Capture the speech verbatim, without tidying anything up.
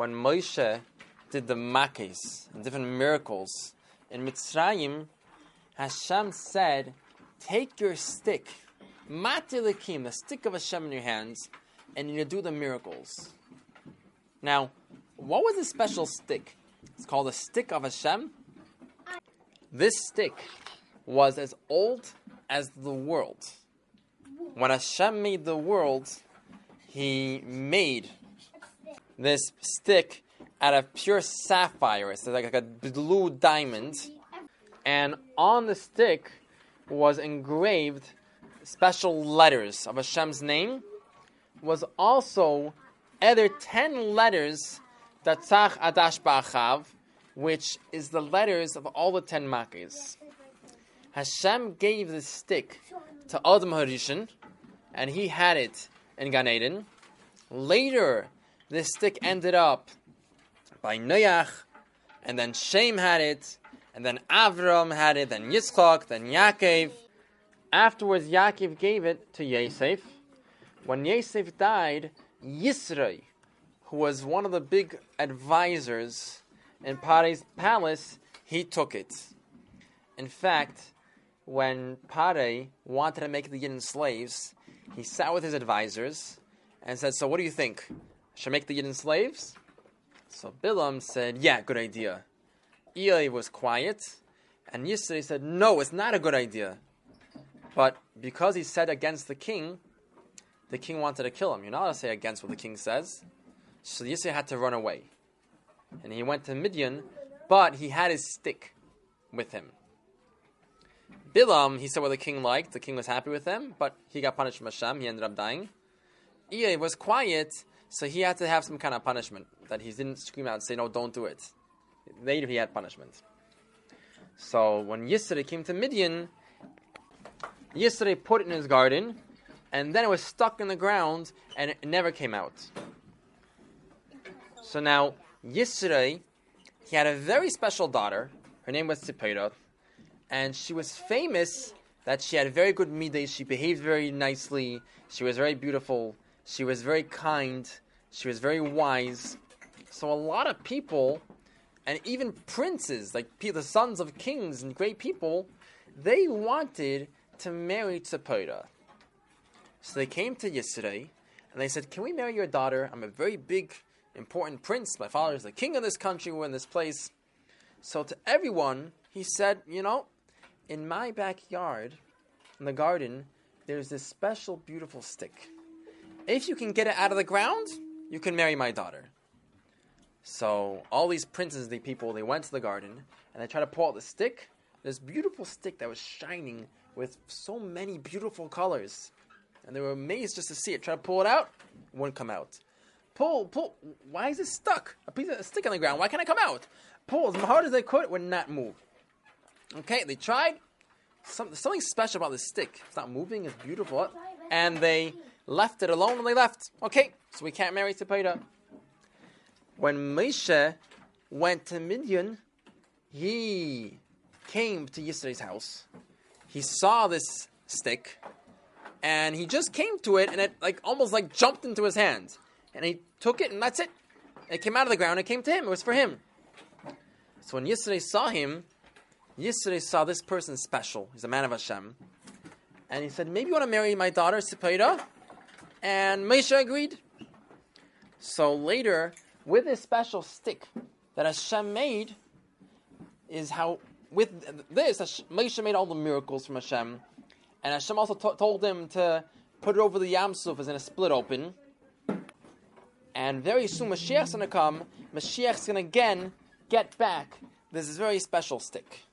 when Moshe did the Makis and different miracles in Mitzrayim, Hashem said, take your stick, matei ha'Elokim, the stick of Hashem in your hands, and you do the miracles. Now, what was a special stick? It's called the stick of Hashem. This stick was as old as the world. When Hashem made the world, He made this stick out of pure sapphire. It's like a blue diamond. And on the stick was engraved special letters of Hashem's name. Was also other ten letters that Tzach Adash Ba'achav, which is the letters of all the ten Makis. Hashem gave this stick to Adam HaRishon, and he had it in Gan Eden. Later, this stick ended up by Noach, and then Shem had it, and then Avram had it, then Yitzchak, then Yaakov. Afterwards, Yaakov gave it to Yosef. When Yosef died, Yisro, who was one of the big advisors in Pare's palace, he took it. In fact, when Pare wanted to make the Yidden slaves, he sat with his advisors and said, so what do you think? Should I make the Yidden slaves? So Bilam said, yeah, good idea. Eli was quiet, and Yisro said, no, it's not a good idea. But because he said against the king, the king wanted to kill him. You're not allowed to say against what the king says. So Yisro had to run away. And he went to Midian, but he had his stick with him. Bilam, he said what the king liked. The king was happy with him, but he got punished from Hashem. He ended up dying. Eli was quiet, so he had to have some kind of punishment. That he didn't scream out and say, no, don't do it. Later he had punishment. So when Yisro came to Midian, Yisro put it in his garden, and then it was stuck in the ground, and it never came out. So now, Yisro, he had a very special daughter. Her name was Tzipporah, and she was famous that she had very good midos. She behaved very nicely. She was very beautiful. She was very kind. She was very wise. So a lot of people, and even princes, like the sons of kings and great people, they wanted to marry Tzipporah. So they came to Yisro, and they said, can we marry your daughter? I'm a very big, important prince. My father is the king of this country. We're in this place. So to everyone, he said, you know, in my backyard, in the garden, there's this special, beautiful stick. If you can get it out of the ground, you can marry my daughter. So all these princes, the people, they went to the garden, and they tried to pull out the stick. This beautiful stick that was shining with so many beautiful colors. And they were amazed just to see it. Try to pull it out, it wouldn't come out. Pull, pull. Why is it stuck? A piece of a stick on the ground. Why can't it come out? Pull as hard as they could, it would not move. Okay, they tried. Some, something special about this stick. It's not moving. It's beautiful. And they left it alone, and they left. Okay, so we can't marry Tzipporah. When Moshe went to Midian, he came to Yisro's house. He saw this stick. And he just came to it, and it like almost like jumped into his hands. And he took it, and that's it. It came out of the ground. It came to him. It was for him. So when Yisro saw him, Yisro saw this person special. He's a man of Hashem. And he said, maybe you want to marry my daughter, Tzipporah? And Moshe agreed. So later, with this special stick that Hashem made, is how, with this, Moshe made all the miracles from Hashem. And Hashem also t- told him to put it over the Yam Suf as in a split open. And very soon Mashiach's going to come. Mashiach's going to again get back this very special stick.